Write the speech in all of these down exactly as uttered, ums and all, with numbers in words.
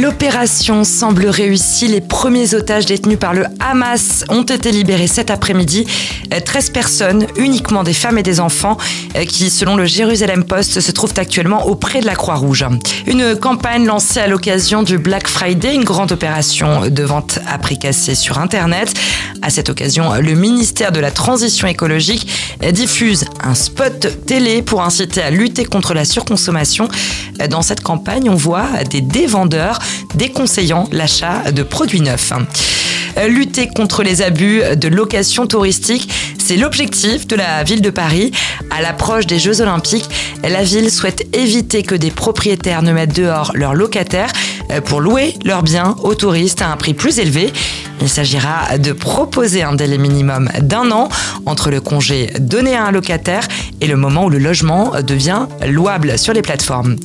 L'opération semble réussie. Les premiers otages détenus par le Hamas ont été libérés cet après-midi. treize personnes, uniquement des femmes et des enfants, qui, selon le Jerusalem Post, se trouvent actuellement auprès de la Croix-Rouge. Une campagne lancée à l'occasion du Black Friday, une grande opération de vente à prix cassé sur Internet. À cette occasion, le ministère de la Transition écologique diffuse un spot télé pour inciter à lutter contre la surconsommation. Dans cette campagne, on voit des dévendeurs déconseillant l'achat de produits neufs. Lutter contre les abus de location touristique, c'est l'objectif de la ville de Paris. À l'approche des Jeux Olympiques, la ville souhaite éviter que des propriétaires ne mettent dehors leurs locataires pour louer leurs biens aux touristes à un prix plus élevé. Il s'agira de proposer un délai minimum d'un an entre le congé donné à un locataire et le moment où le logement devient louable sur les plateformes.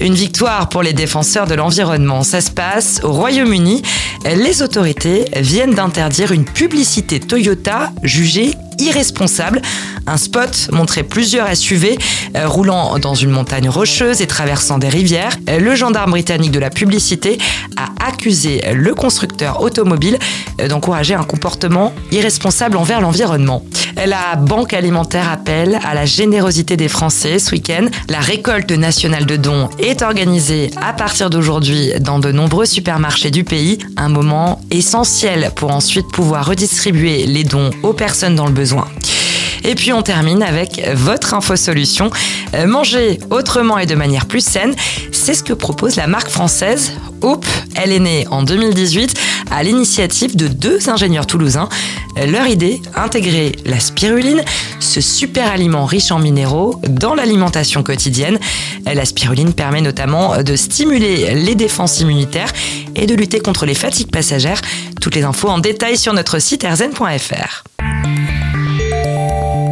Une victoire pour les défenseurs de l'environnement. Ça se passe au Royaume-Uni. Les autorités viennent d'interdire une publicité Toyota jugée irresponsable. Un spot montrait plusieurs S U V roulant dans une montagne rocheuse et traversant des rivières. Le gendarme britannique de la publicité a accusé le constructeur automobile d'encourager un comportement irresponsable envers l'environnement. La Banque Alimentaire appelle à la générosité des Français ce week-end. La récolte nationale de dons est organisée à partir d'aujourd'hui dans de nombreux supermarchés du pays. Un moment essentiel pour ensuite pouvoir redistribuer les dons aux personnes dans le besoin. Et puis on termine avec votre info solution. Manger autrement et de manière plus saine, c'est ce que propose la marque française Hop. Elle est née en deux mille dix-huit à l'initiative de deux ingénieurs toulousains. Leur idée, intégrer la spiruline, ce super aliment riche en minéraux, dans l'alimentation quotidienne. La spiruline permet notamment de stimuler les défenses immunitaires et de lutter contre les fatigues passagères. Toutes les infos en détail sur notre site erzen point f r.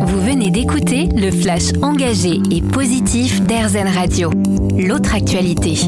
Venez d'écouter le flash engagé et positif d'AirZen Radio. L'autre actualité.